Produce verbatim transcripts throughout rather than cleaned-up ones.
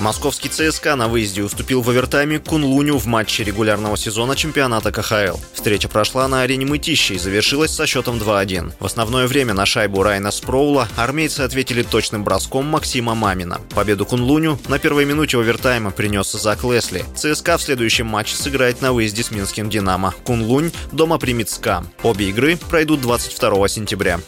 Московский ЦСКА на выезде уступил в овертайме Куньлуню в матче регулярного сезона чемпионата ка ха эл. Встреча прошла на арене Мытищи и завершилась со счетом два один. В основное время на шайбу Райна Спроула армейцы ответили точным броском Максима Мамина. Победу Куньлуню на первой минуте овертайма принес Зак Лесли. ЦСКА в следующем матче сыграет на выезде с минским «Динамо». Куньлунь дома примет «СКА». Обе игры пройдут двадцать второго сентября.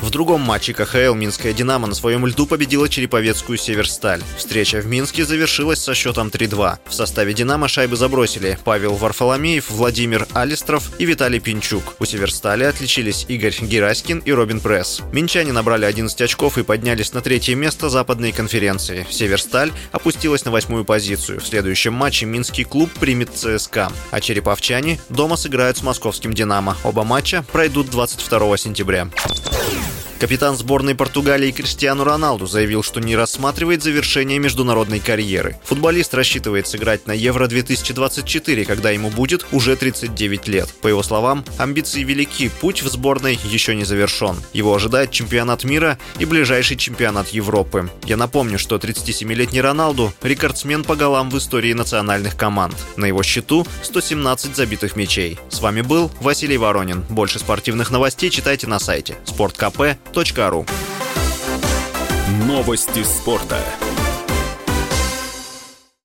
В другом матче ка ха эл «Минская Динамо» на своем льду победила череповецкую «Северсталь». Встреча в Минске завершилась со счетом три-два. В составе «Динамо» шайбы забросили Павел Варфоломеев, Владимир Алистров и Виталий Пинчук. У «Северстали» отличились Игорь Гераськин и Робин Пресс. Минчане набрали одиннадцать очков и поднялись на третье место западной конференции. «Северсталь» опустилась на восьмую позицию. В следующем матче минский клуб примет ЦСКА, а череповчане дома сыграют с московским «Динамо». Оба матча пройдут двадцать второго сентября. Капитан сборной Португалии Криштиану Роналду заявил, что не рассматривает завершение международной карьеры. Футболист рассчитывает сыграть на Евро две тысячи двадцать четыре, когда ему будет уже тридцать девять лет. По его словам, амбиции велики, путь в сборной еще не завершен. Его ожидает чемпионат мира и ближайший чемпионат Европы. Я напомню, что тридцатисемилетний Роналду – рекордсмен по голам в истории национальных команд. На его счету сто семнадцать забитых мячей. С вами был Василий Воронин. Больше спортивных новостей читайте на сайте спорт кэ пэ точка ру. Новости спорта.